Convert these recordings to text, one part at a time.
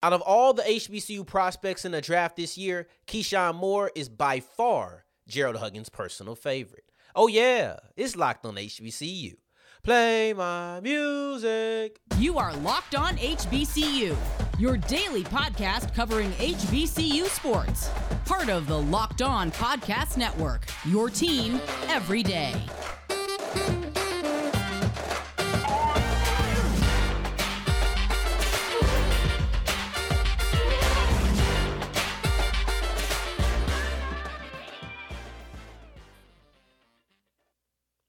Out of all the HBCU prospects in the draft this year, Keyshawn Moore is by far Gerald Huggins' personal favorite. Oh yeah, it's Locked on HBCU. Play my music. You are Locked on HBCU, your daily podcast covering HBCU sports. Part of the Locked on Podcast Network, your team every day.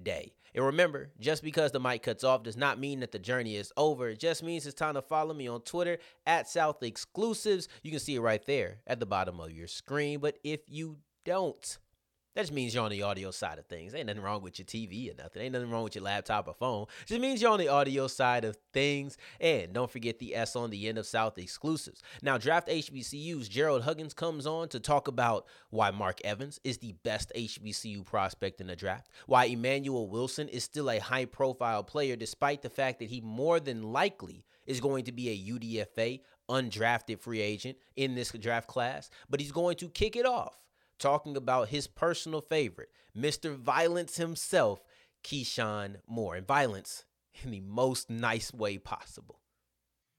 day. And remember, just because the mic cuts off does not mean that the journey is over. It just means it's time to follow me on Twitter at South Exclusives. You can see it right there at the bottom of your screen. But if you don't, that just means you're on the audio side of things. Ain't nothing wrong with your TV or nothing. Ain't nothing wrong with your laptop or phone. Just means you're on the audio side of things. And don't forget the S on the end of South Exclusives. Now, Draft HBCU's Gerald Huggins comes on to talk about why Mark Evans is the best HBCU prospect in the draft, why Emmanuel Wilson is still a high-profile player despite the fact that he more than likely is going to be a UDFA undrafted free agent in this draft class, but he's going to kick it off talking about his personal favorite, Mr. Violence himself, Keyshawn Moore. And violence in the most nice way possible.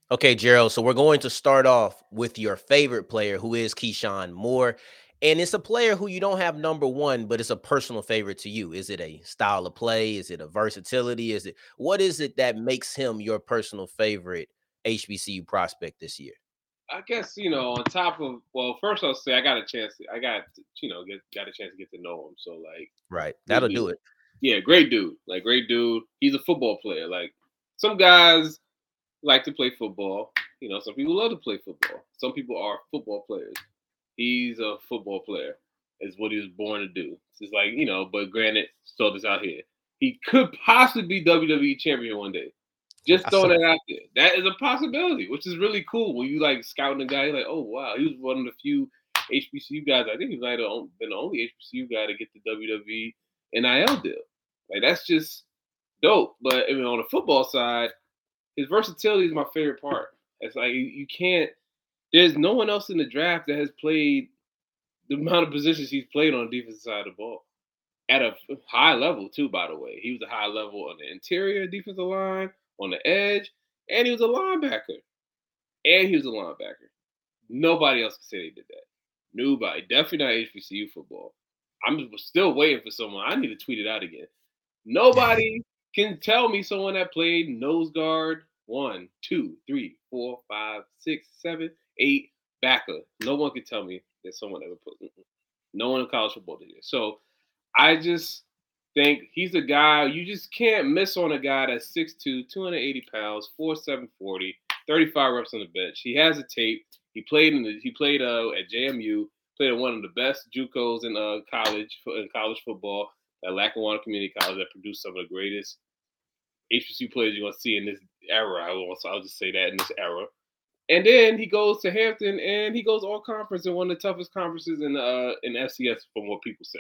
Okay, Gerald, so we're going to start off with your favorite player, who is Keyshawn Moore. And it's a player who you don't have number one, but it's a personal favorite to you. Is it a style of play? Is it a versatility? What is it that makes him your personal favorite HBCU prospect this year? I guess, on top of, first I'll say I got a chance to get to know him. So right. That'll do it. Yeah. Great dude. He's a football player. Some guys like to play football. Some people love to play football. Some people are football players. He's a football player. It's what he was born to do. It's just but granted, so this out here, he could possibly be WWE champion one day. Just throw that out there. That is a possibility, which is really cool. When you scouting a guy, you're like, oh wow, he was one of the few HBCU guys. I think he's been the only HBCU guy to get the WWE NIL deal. That's just dope. But on the football side, his versatility is my favorite part. It's you can't. There's no one else in the draft that has played the amount of positions he's played on the defensive side of the ball at a high level too. By the way, he was a high level on the interior defensive line, on the edge, and he was a linebacker. Nobody else can say they did that. Nobody. Definitely not HBCU football. I'm still waiting for someone. I need to tweet it out again. Nobody can tell me someone that played nose guard 1, 2, 3, 4, 5, 6, 7, 8 backer. No one can tell me that someone ever put. No one in college football did it. So I just think he's a guy, you just can't miss on a guy that's 6'2", 280 pounds, 4.740, 35 reps on the bench. He has a tape. He played at JMU, played at one of the best JUCOs in college football, at Lackawanna Community College, that produced some of the greatest HBCU players you're going to see in this era. I'll just say that, in this era. And then he goes to Hampton, and he goes all conference in one of the toughest conferences in FCS, from what people say.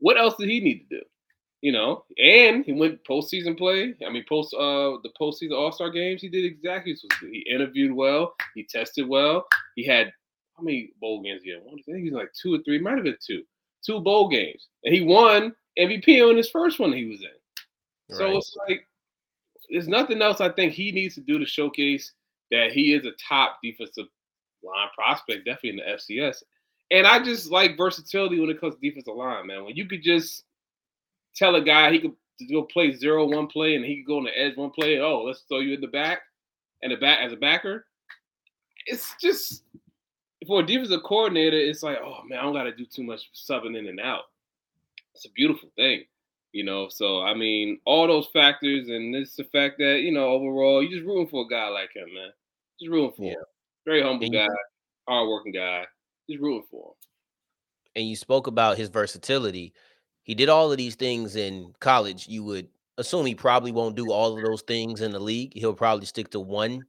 What else did he need to do? And he went postseason play. The postseason All-Star games, he did exactly what he was doing. He interviewed well. He tested well. He had, how many bowl games he had? I think he was 2 or 3. Might have been 2. 2 bowl games. And he won MVP on his first one he was in. Right. So it's there's nothing else I think he needs to do to showcase that he is a top defensive line prospect, definitely in the FCS. And I just like versatility when it comes to defensive line, man. When you could just tell a guy he could go play 0 one play and he could go on the edge one play, let's throw you in the back as a backer. It's just, for a defensive coordinator, it's I don't got to do too much subbing in and out. It's a beautiful thing, So, all those factors, and it's the fact that, overall, you're just rooting for a guy like him, man. Just rooting for him. Very humble guy. hardworking guy. Just rooting for him. And you spoke about his versatility. He did all of these things in college. You would assume he probably won't do all of those things in the league. He'll probably stick to one,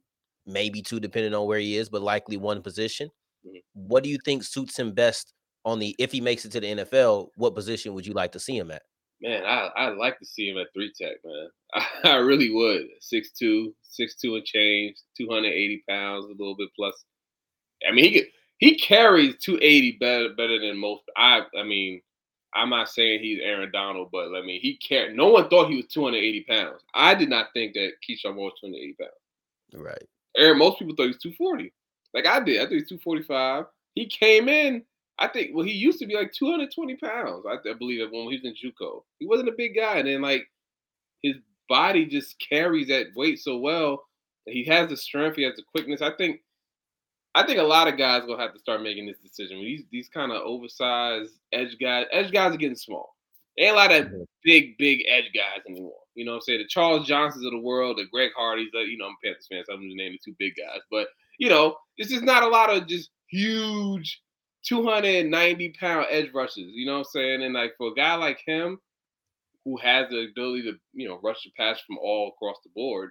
maybe two, depending on where he is, but likely one position. Mm-hmm. What do you think suits him best on the, if he makes it to the NFL, what position would you like to see him at? Man, I'd like to see him at 3-tech, man. I really would. 6'2 and change, 280 pounds, a little bit plus. I mean, he carries 280 better than most. I mean, I'm not saying he's Aaron Donald, but I mean, he can't. No one thought he was 280 pounds. I did not think that Keyshawn Moore was 280 pounds. Right. Most people thought he was 240. Like I did. I think he was 245. He came in, I think, well, he used to be like 220 pounds. I believe that when he was in JUCO. He wasn't a big guy. And then, like, his body just carries that weight so well. He has the strength. He has the quickness. I think a lot of guys are going to have to start making this decision. These kind of oversized edge guys are getting small. They ain't a lot of big edge guys anymore. You know what I'm saying? The Charles Johnsons of the world, the Greg Hardys, I'm a Panthers fan, so I'm going to name the two big guys. But, it's just not a lot of just huge 290-pound edge rushers. You know what I'm saying? And, like, for a guy like him who has the ability to, rush the pass from all across the board,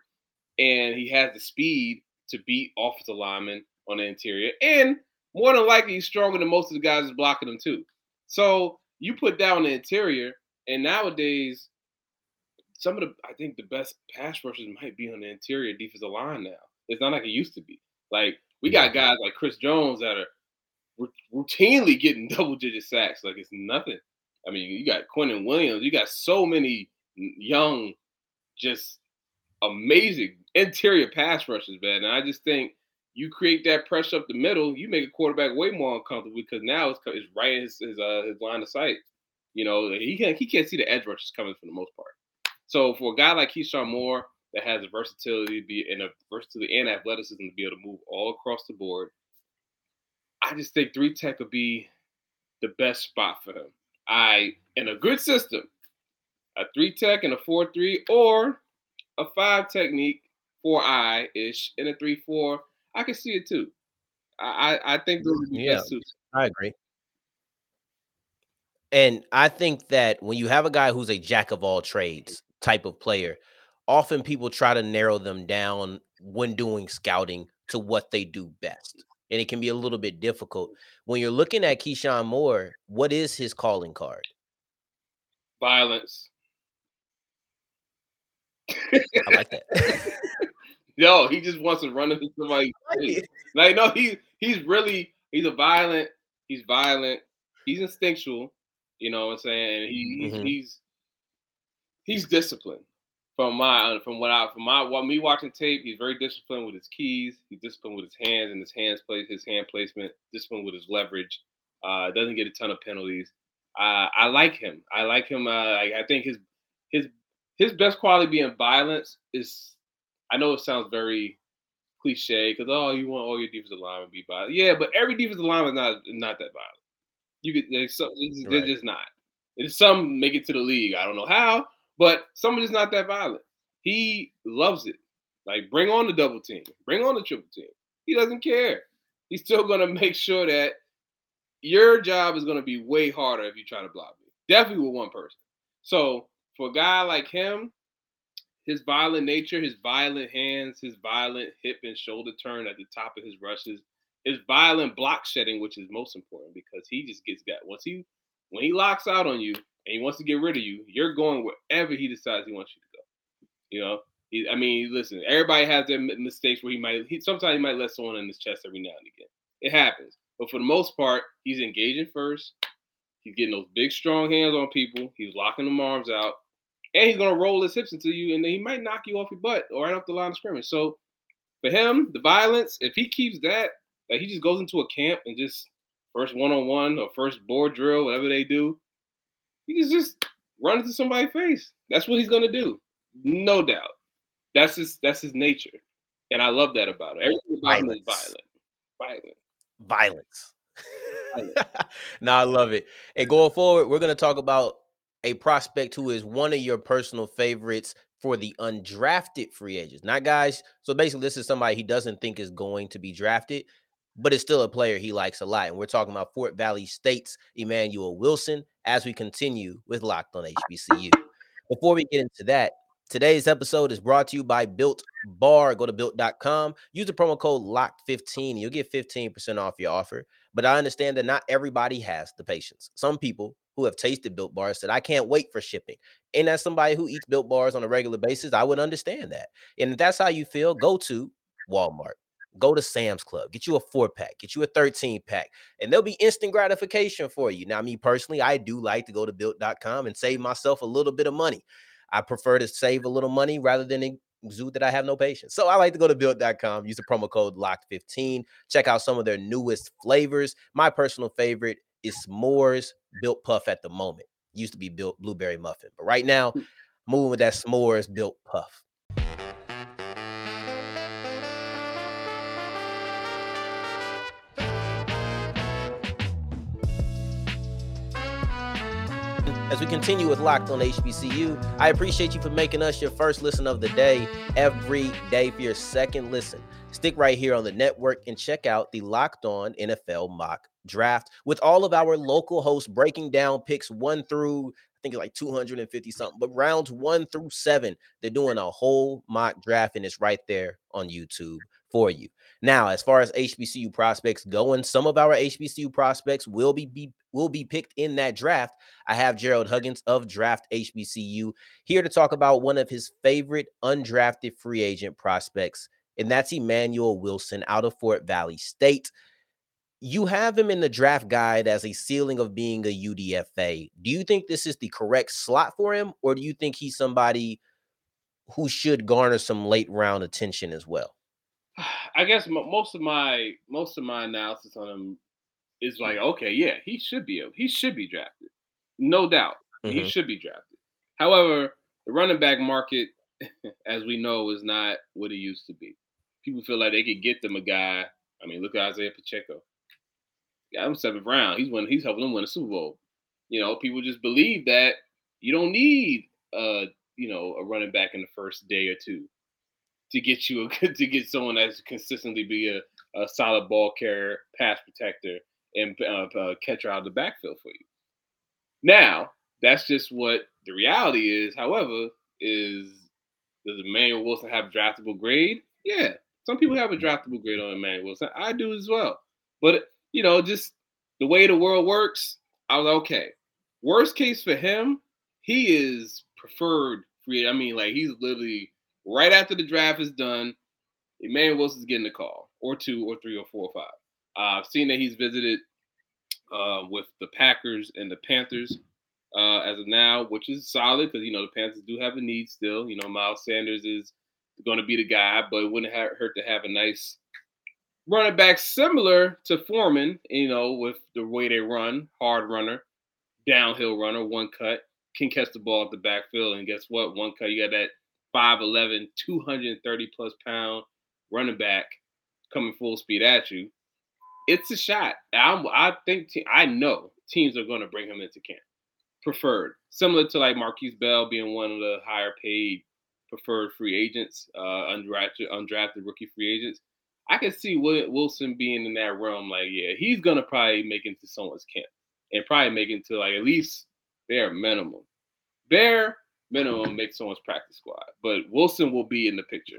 and he has the speed to beat offensive linemen on the interior, and more than likely he's stronger than most of the guys that's blocking him too. So you put that on the interior, and nowadays some of the best pass rushers might be on the interior defensive line now. It's not like it used to be. Like, we got guys like Chris Jones that are routinely getting double-digit sacks. Like, it's nothing. I mean, you got Quentin Williams. You got so many young, just amazing interior pass rushers, man. And I just think you create that pressure up the middle, you make a quarterback way more uncomfortable because now it's right in his line of sight. He can't see the edge rushes coming for the most part. So for a guy like Keyshawn Moore that has the versatility and athleticism to be able to move all across the board, I just think 3-tech would be the best spot for him. In a good system, a 3-tech and a 4-3 or a 5 technique, 4-I-ish, and a 3-4. I can see it too. I think those are the best suits. I agree. And I think that when you have a guy who's a jack of all trades type of player, often people try to narrow them down when doing scouting to what they do best. And it can be a little bit difficult. When you're looking at Keyshawn Moore, what is his calling card? Violence. I like that. No, he just wants to run into somebody. Like, no, he's violent, he's instinctual, you know what I'm saying? And he's disciplined. From me watching tape, he's very disciplined with his keys, he's disciplined with his hands and his hand placement, disciplined with his leverage. Doesn't get a ton of penalties. I like him. I think his best quality being violence is. I know it sounds very cliche because, you want all your defensive linemen to be violent. Yeah, but every defensive lineman is not that violent. They're just not. Some make it to the league. I don't know how, but some are just not that violent. He loves it. Like, bring on the double team. Bring on the triple team. He doesn't care. He's still going to make sure that your job is going to be way harder if you try to block me. Definitely with one person. So for a guy like him, his violent nature, his violent hands, his violent hip and shoulder turn at the top of his rushes, his violent block shedding, which is most important because he just gets got. When he locks out on you and he wants to get rid of you, you're going wherever he decides he wants you to go. Listen, everybody has their mistakes where sometimes he might let someone in his chest every now and again. It happens. But for the most part, he's engaging first. He's getting those big, strong hands on people. He's locking them arms out. And he's going to roll his hips into you, and then he might knock you off your butt or right off the line of scrimmage. So for him, the violence, if he keeps that, like he just goes into a camp and just first one-on-one or first board drill, whatever they do, he just run into somebody's face. That's what he's going to do. No doubt. That's his nature. And I love that about him. Everything about him is violence. No, I love it. And going forward, we're going to talk about a prospect who is one of your personal favorites for the undrafted free agents, not guys. So basically this is somebody he doesn't think is going to be drafted. but it's still a player he likes a lot. And we're talking about Fort Valley State's Emmanuel Wilson as we continue with Locked on HBCU. Before we get into that, today's episode is brought to you by Built Bar. Go to built.com, use the promo code LOCKED15, and you'll get 15% off your offer. But I understand that not everybody has the patience. Some people who have tasted Built Bars said, I can't wait for shipping. And as somebody who eats Built Bars on a regular basis, I would understand that. And if that's how you feel, go to Walmart. Go to Sam's Club, get you a 4-pack, get you a 13-pack, and there'll be instant gratification for you. Now, me personally, I do like to go to built.com and save myself a little bit of money. I prefer to save a little money rather than exude that I have no patience. So I like to go to built.com, use the promo code LOCKED15, check out some of their newest flavors. My personal favorite is s'mores Built Puff at the moment. Used to be Built Blueberry Muffin, but right now, moving with that s'mores Built Puff. As we continue with Locked on HBCU, I appreciate you for making us your first listen of the day every day for your second listen. Stick right here on the network and check out the Locked on NFL mock draft with all of our local hosts breaking down picks 1 through, I think it's like 250 something, but rounds 1 through 7, they're doing a whole mock draft and it's right there on YouTube for you. Now, as far as HBCU prospects go, and some of our HBCU prospects will be picked in that draft. I have Gerald Huggins of Draft HBCU here to talk about one of his favorite undrafted free agent prospects, and that's Emmanuel Wilson out of Fort Valley State. You have him in the draft guide as a ceiling of being a UDFA. Do you think this is the correct slot for him, or do you think he's somebody who should garner some late round attention as well? I guess most of my analysis on him is like, okay, yeah, he should be drafted, no doubt. Mm-hmm. He should be drafted. However, the running back market, as we know, is not what it used to be. People feel like they could get them a guy. I mean, look at Isaiah Pacheco. Got him 7th round. He's helping them win a Super Bowl. You know, people just believe that you don't need a running back in the first day or two to get someone that's consistently be a solid ball carrier, pass protector, and catcher out of the backfield for you. Now, that's just what the reality is. However, does Emmanuel Wilson have a draftable grade? Yeah, some people have a draftable grade on Emmanuel Wilson. I do as well. But, just the way the world works, I was okay. Worst case for him, he is preferred free. I mean, like, he's literally – right after the draft is done, Emmanuel Wilson's getting a call, or 2, or 3, or 4, or 5. I've seen that he's visited with the Packers and the Panthers as of now, which is solid because, the Panthers do have a need still. Miles Sanders is going to be the guy, but it wouldn't hurt to have a nice running back similar to Foreman, with the way they run, hard runner, downhill runner, one cut, can catch the ball at the backfield. And guess what? One cut, you got that 5'11", 230-plus-pound running back coming full speed at you. It's a shot. I know teams are going to bring him into camp. Preferred. Similar to, like, Marquise Bell being one of the higher-paid preferred free agents, undrafted rookie free agents. I can see Wilson being in that realm. Like, yeah, he's going to probably make it to someone's camp and probably make it to, like, at least bare minimum. Bare minimum make someone's practice squad, but Wilson will be in the picture.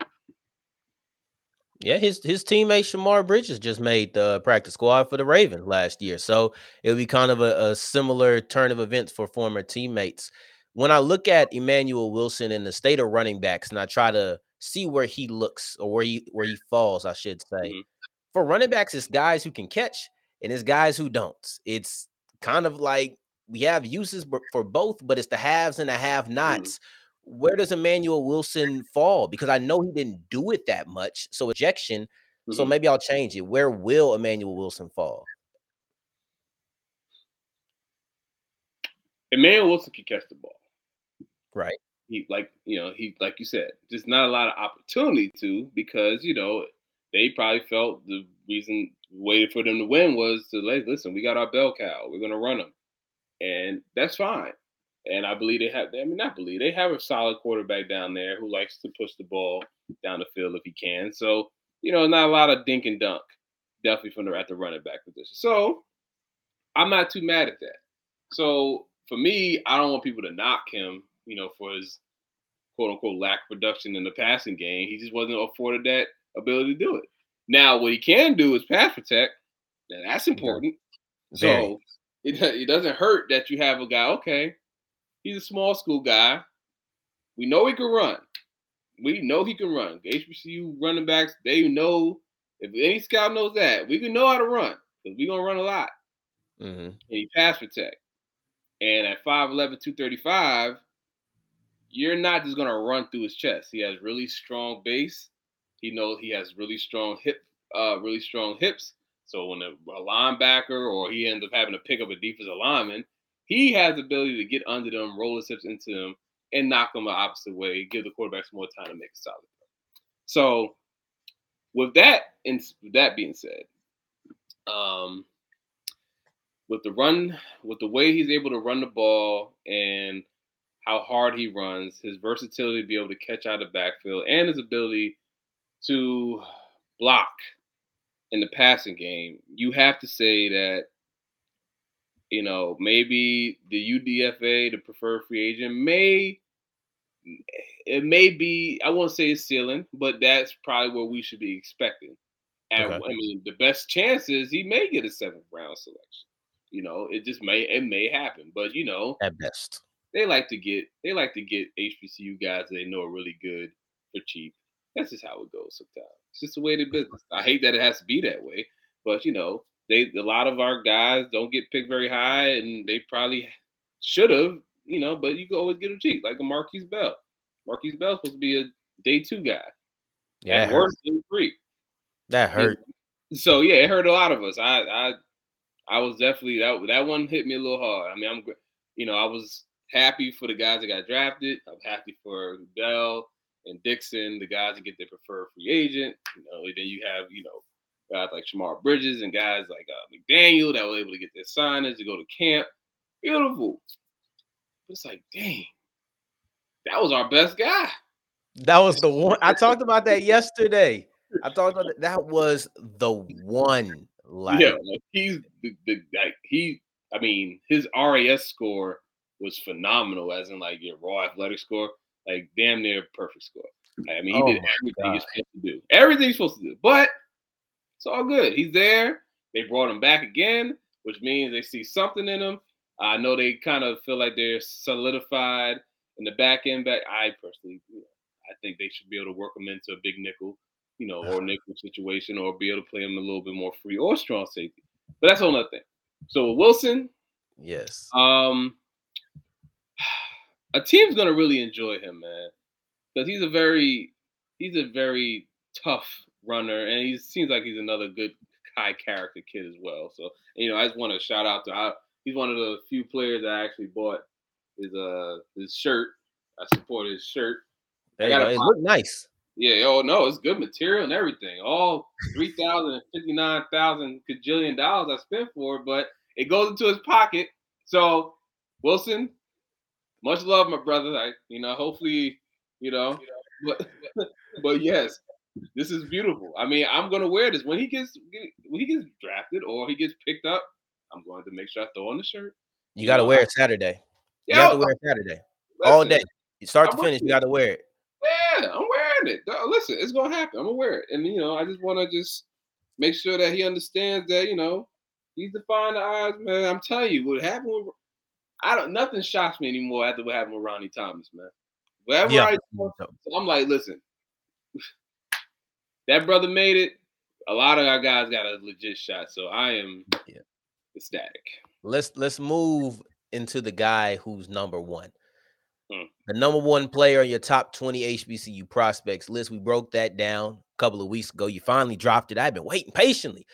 Yeah, his teammate Shamar Bridges just made the practice squad for the Ravens last year, so it'll be kind of a similar turn of events for former teammates. When I look at Emmanuel Wilson in the state of running backs, and I try to see where he looks or where he falls, I should say. Mm-hmm. For running backs, it's guys who can catch and it's guys who don't. It's kind of like, we have uses for both, but it's the haves and the have-nots. Where does Emmanuel Wilson fall? Because I know he didn't do it that much, so ejection. Mm-hmm. So maybe I'll change it. Where will Emmanuel Wilson fall? Emmanuel Wilson can catch the ball, right? He like you said, just not a lot of opportunity to, because they probably felt the reason waited for them to win was to listen. We got our bell cow. We're gonna run them. And that's fine. And I believe they have a solid quarterback down there who likes to push the ball down the field if he can. So, not a lot of dink and dunk. definitely from at the running back position. So I'm not too mad at that. So for me, I don't want people to knock him, you know, for his quote-unquote lack of production in the passing game. He just wasn't afforded that ability to do it. Now, what he can do is pass protect. Now, that's important. Yeah. So it doesn't hurt that you have a guy, okay, he's a small school guy. We know he can run. We know he can run. HBCU running backs, they know. If any scout knows that, we can know how to run because we're going to run a lot. Mm-hmm. And he pass protect. And at 5'11", 235, you're not just going to run through his chest. He has really strong base. He knows he has really strong hips. So when a linebacker or he ends up having to pick up a defensive lineman, he has the ability to get under them, roll his hips into them, and knock them the opposite way, give the quarterbacks more time to make a solid play. So with that, and that being said, with the way he's able to run the ball and how hard he runs, his versatility to be able to catch out of the backfield, and his ability to block in the passing game, you have to say that, you know, maybe the UDFA, the preferred free agent, may be, I won't say it's ceiling, but that's probably what we should be expecting. Okay. I mean, the best chance is he may get a 7th round selection. You know, it may happen, but you know, at best, they like to get HBCU guys they know are really good for cheap. That's just how it goes sometimes. It's just the way the business. I hate that it has to be that way, but you know, a lot of our guys don't get picked very high, and they probably should have, you know, but you can always get them cheap, like a Marquise Bell. Marquise Bell's supposed to be a day 2 guy. Yeah. At worst, day 3. That hurt. And so yeah, it hurt a lot of us. I was definitely, that one hit me a little hard. I mean, I was happy for the guys that got drafted. I'm happy for Bell and Dixon, the guys that get their preferred free agent. You know, and then you have, you know, guys like Shamar Bridges and guys like McDaniel that were able to get their signings to go to camp. Beautiful. It's like, dang, that was our best guy. That was the one. I talked about that yesterday. That was the one. Like, yeah, his RAS score was phenomenal, as in like your raw athletic score, like damn near perfect score. Like, I mean, he did everything he's supposed to do. Everything he's supposed to do, but it's all good. He's there. They brought him back again, which means they see something in him. I know they kind of feel like they're solidified in the back end. I personally, I think they should be able to work him into a big nickel, you know, or nickel situation, or be able to play him a little bit more free or strong safety. But that's a whole other thing. So Wilson, yes, a team's gonna really enjoy him, man, because he's a very tough runner, and he seems like he's another good high character kid as well. So you know, I just want to shout out to. He's one of the few players that I actually bought his shirt. I support his shirt. It looked nice. Yeah, it's good material and everything. All $3,059,000 kajillion dollars I spent for it, but it goes into his pocket. So, Wilson, much love, my brother. Hopefully, but yes, this is beautiful. I mean, I'm gonna wear this when he gets drafted or he gets picked up. I'm going to make sure I throw on the shirt. You got to wear it Saturday. You got to wear it Saturday. All day. You start to finish, you got to wear it. Yeah, I'm wearing it. Listen, it's going to happen. I'm going to wear it. And, I just want to make sure that he understands that, he's defying the odds, man. I'm telling you, what happened with nothing shocks me anymore after what happened with Ronnie Thomas, man. I'm like, listen, that brother made it. A lot of our guys got a legit shot. So I am ecstatic. Let's move into the guy who's number one. The number one player on your top 20 HBCU prospects list. We broke that down a couple of weeks ago. You finally dropped it. I've been waiting patiently,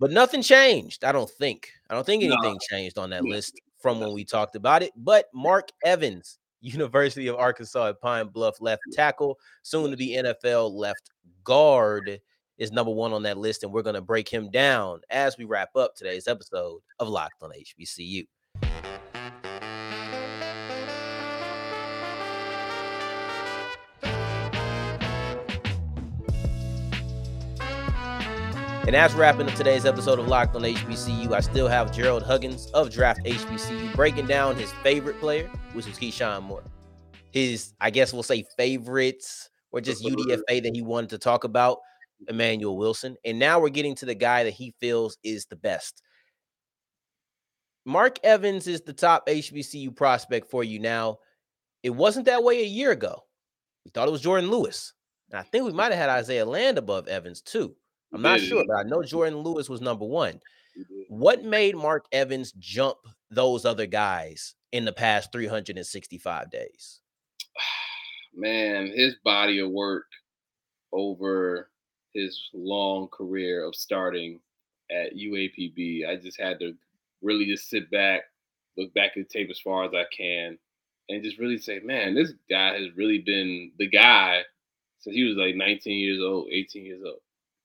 but nothing changed. I don't think anything changed on that list from when we talked about it. But Mark Evans, University of Arkansas at Pine Bluff, left tackle, soon to be NFL left guard, is number one on that list, and we're going to break him down as we wrap up today's episode of Locked on HBCU. And that's wrapping up today's episode of Locked on HBCU. I still have Gerald Huggins of Draft HBCU breaking down his favorite player, which was Keyshawn Moore. His, I guess we'll say, favorites or just UDFA that he wanted to talk about, Emmanuel Wilson. And now we're getting to the guy that he feels is the best. Mark Evans is the top HBCU prospect for you now. It wasn't that way a year ago. We thought it was Jordan Lewis. And I think we might have had Isaiah Land above Evans too. I'm not sure, but I know Jordan Lewis was number one. What made Mark Evans jump those other guys in the past 365 days? Man, his body of work over his long career of starting at UAPB. I just had to really just sit back, look back at the tape as far as I can, and just really say, man, this guy has really been the guy since he was like 19 years old, 18 years old.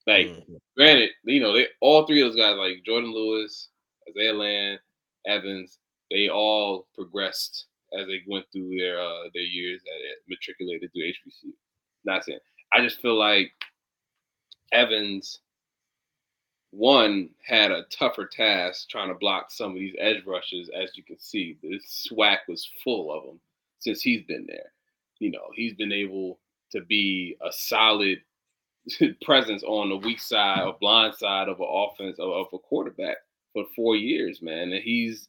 Like, granted, you know, they all three of those guys, like Jordan Lewis, Isaiah Land, Evans, they all progressed as they went through their years that matriculated through HBCU. Not saying. I just feel like Evans, one, had a tougher task trying to block some of these edge rushes, as you can see. This SWAC was full of them since he's been there. You know, he's been able to be a solid presence on the weak side or blind side of an offense of a quarterback for 4 years, man. And he's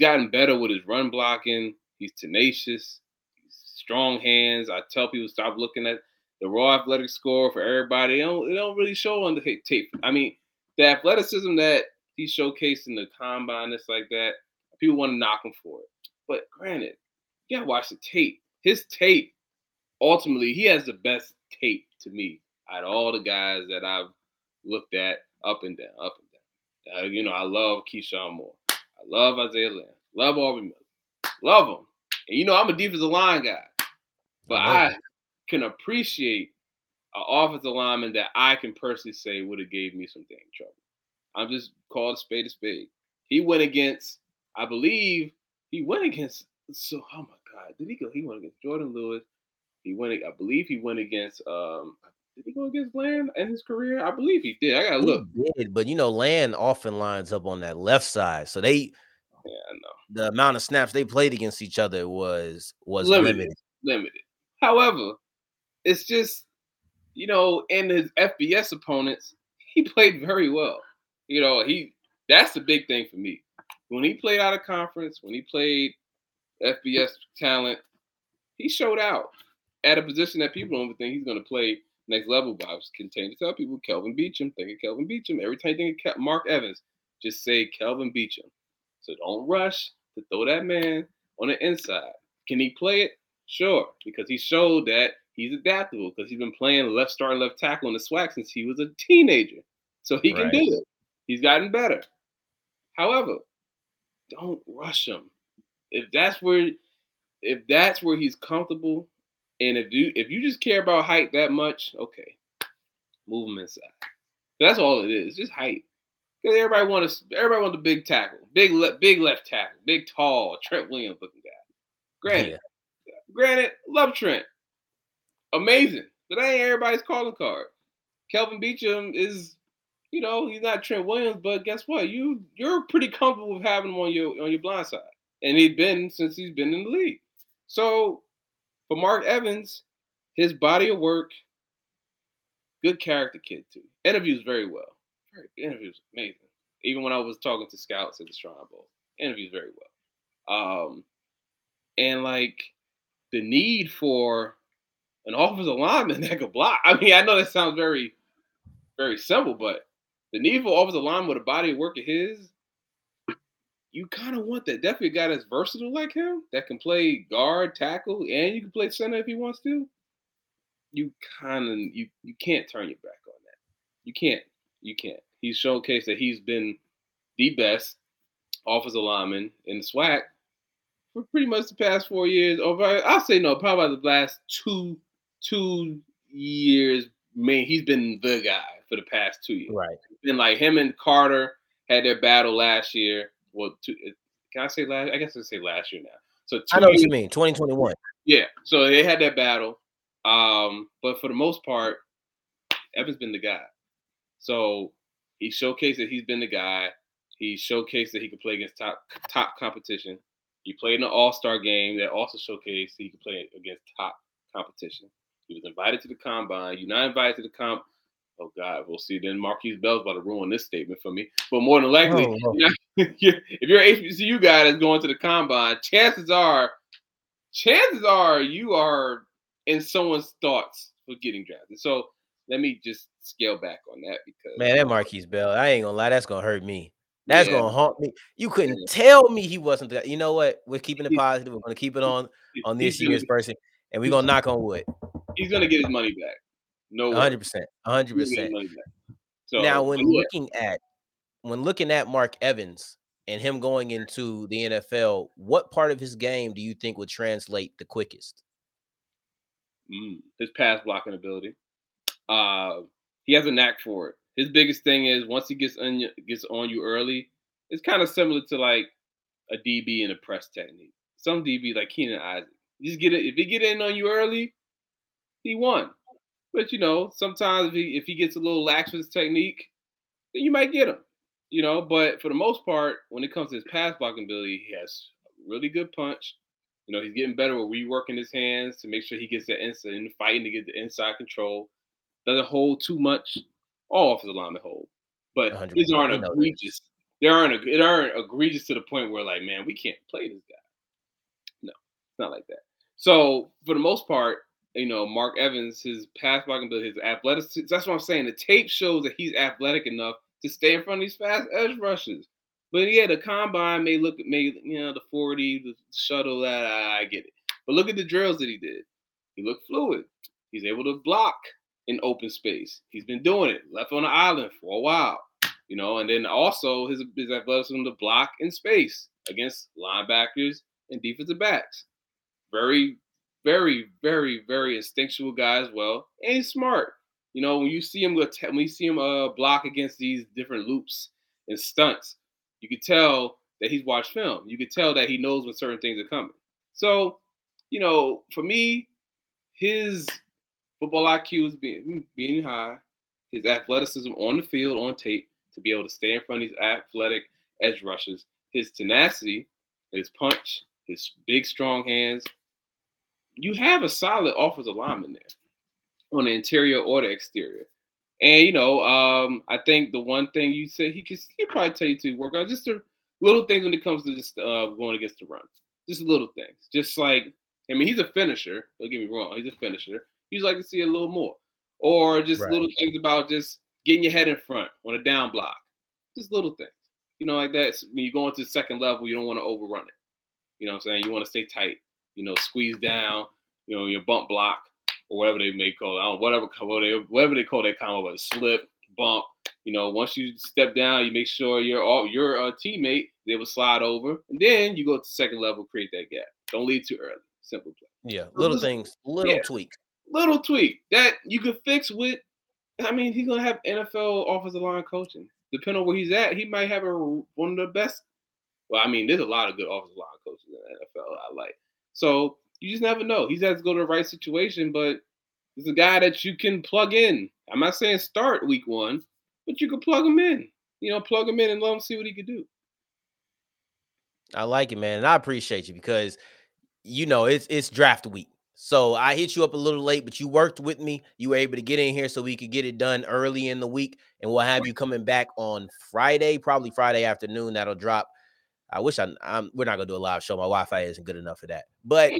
gotten better with his run blocking. He's tenacious, he's strong hands. I tell people stop looking at the raw athletic score for everybody. It don't really show on the tape. I mean, the athleticism that he showcased in the combine, it's like that. People want to knock him for it. But granted, you gotta watch the tape. His tape, ultimately, he has the best tape to me out of all the guys that I've looked at up and down. You know, I love Keyshawn Moore. I love Isaiah Land. Love Aubrey Miller. Love him. And, you know, I'm a defensive line guy. But I can appreciate an offensive lineman that I can personally say would have gave me some dang trouble. I'm just called spade a spade. He went against, I believe, oh, my God. Did he go? He went against Jordan Lewis. Did he go against Land in his career? I believe he did. I gotta look. He did, but you know, Land often lines up on that left side, so they, I know the amount of snaps they played against each other was limited. However, it's just, you know, and his FBS opponents, he played very well. You know, that's the big thing for me. When he played out of conference, when he played FBS talent, he showed out at a position that people don't think he's going to play. Next level, but I was continuing to tell people Kelvin Beachum. Every time you think of Mark Evans, just say Kelvin Beachum. So don't rush to throw that man on the inside. Can he play it? Sure, because he showed that he's adaptable, because he's been playing left tackle in the SWAC since he was a teenager. So he can do it. He's gotten better. However, don't rush him. If that's where he's comfortable, and if you just care about height that much, okay, move him inside. That's all it is, just height. Because everybody wants a big tackle, big left tackle, big tall Trent Williams looking guy. Granted, love Trent, amazing. But that ain't everybody's calling card. Kelvin Beachum is, you know, he's not Trent Williams, but guess what? You're pretty comfortable with having him on your blind side, and he's been since he's been in the league. So. But Mark Evans, his body of work, good character kid too. Interviews very well. Interviews amazing. Even when I was talking to scouts at the Shrine Bowl, interviews very well. And like the need for an offensive lineman that could block. I mean, I know that sounds very, very simple, but the need for offensive lineman with a body of work of his, you kind of want that. Definitely a guy that's versatile like him that can play guard, tackle, and you can play center if he wants to. You can't turn your back on that. You can't. He's showcased that he's been the best offensive lineman in the SWAC for pretty much the past 4 years. Probably the last two years. Man, he's been the guy for the past 2 years. Right. And like him and Carter had their battle last year. Well, can I say last? I guess I say last year now. So I know what you mean, 2021. Yeah, so they had that battle, but for the most part, Evan's been the guy. So he showcased that he's been the guy. He showcased that he could play against top competition. He played in an all-star game that also showcased he could play against top competition. He was invited to the combine. You're not invited to the comp. Oh, God, we'll see. Then Marquise Bell's about to ruin this statement for me. But more than likely, if you're an HBCU guy that's going to the combine, chances are you are in someone's thoughts for getting drafted. So let me just scale back on that because man, that Marquise Bell, I ain't gonna lie, that's gonna hurt me. That's gonna haunt me. You couldn't tell me he wasn't the guy. You know what? We're keeping it positive. We're gonna keep it on this year's person, and we're gonna knock on wood. He's gonna get his money back. No, 100%. So now, when looking at Mark Evans and him going into the NFL, what part of his game do you think would translate the quickest? His pass blocking ability. He has a knack for it. His biggest thing is once he gets on you early, it's kind of similar to like a DB in a press technique. Some DB like Keenan Allen, just get it. If he get in on you early, he won. But you know, sometimes if he gets a little lax with his technique, then you might get him. You know, but for the most part, when it comes to his pass blocking ability, he has a really good punch. You know, he's getting better with reworking his hands to make sure he gets the inside and fighting to get the inside control. Doesn't hold too much. All offensive linemen hold, but these aren't egregious. They aren't egregious to the point where like, man, we can't play this guy. No, it's not like that. So for the most part, you know, Mark Evans, his pass blocking ability, his athleticism. That's what I'm saying. The tape shows that he's athletic enough to stay in front of these fast edge rushes. But yeah, the combine may look at maybe, you know, the 40, the shuttle, that I get it. But look at the drills that he did. He looked fluid. He's able to block in open space. He's been doing it. Left on the island for a while, you know, and then also his athleticism to block in space against linebackers and defensive backs. Very, very, very, very instinctual guy as well. And he's smart. You know, when you see him block against these different loops and stunts, you could tell that he's watched film. You could tell that he knows when certain things are coming. So, you know, for me, his football IQ is being high, his athleticism on the field, on tape, to be able to stay in front of these athletic edge rushes, his tenacity, his punch, his big, strong hands. You have a solid offensive lineman there on the interior or the exterior. And, you know, I think the one thing you said, he'll probably tell you to work out just the little things when it comes to just going against the run. Just little things. Just like, I mean, he's a finisher. Don't get me wrong. He's a finisher. You just like to see a little more. Or just little things about just getting your head in front on a down block. Just little things. You know, like that. When you go into the second level, you don't want to overrun it. You know what I'm saying? You want to stay tight. You know, squeeze down, you know, your bump block or whatever they may call it. I don't know, whatever they call that combo, whether slip, bump. You know, once you step down, you make sure your teammate is able to slide over. And then you go to second level, create that gap. Don't lead too early. Simple play. Yeah, little things, tweak. Little tweak that you could fix with, I mean, he's going to have NFL offensive line coaching. Depending on where he's at, he might have one of the best. Well, I mean, there's a lot of good offensive line coaches in the NFL I like. So you just never know. He has to go to the right situation, but it's a guy that you can plug in. I'm not saying start week one, but you can plug him in. You know, plug him in and let him see what he can do. I like it, man. And I appreciate you because, you know, it's draft week. So I hit you up a little late, but you worked with me. You were able to get in here so we could get it done early in the week. And we'll have you coming back on Friday, probably Friday afternoon. That'll drop. I wish we're not going to do a live show. My Wi-Fi isn't good enough for that. But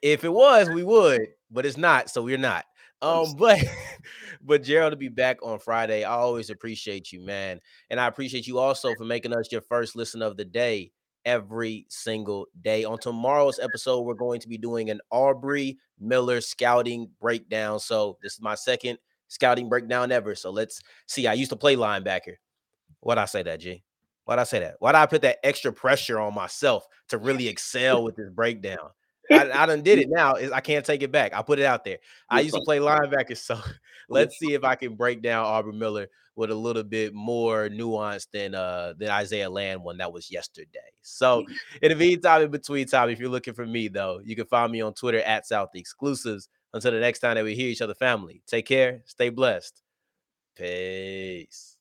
if it was, we would. But it's not, so we're not. But Gerald will be back on Friday. I always appreciate you, man. And I appreciate you also for making us your first listen of the day every single day. On tomorrow's episode, we're going to be doing an Aubrey Miller scouting breakdown. So this is my second scouting breakdown ever. So let's see. I used to play linebacker. Why'd I say that, G? Why'd I say that? Why'd I put that extra pressure on myself to really excel with this breakdown? I done did it now. I can't take it back. I put it out there. I used to play linebacker, so let's see if I can break down Aubrey Miller with a little bit more nuance than Isaiah Land one that was yesterday. So in the meantime, in between time, if you're looking for me, though, you can find me on Twitter @SouthExclusives. Until the next time that we hear each other, family, take care, stay blessed, Peace.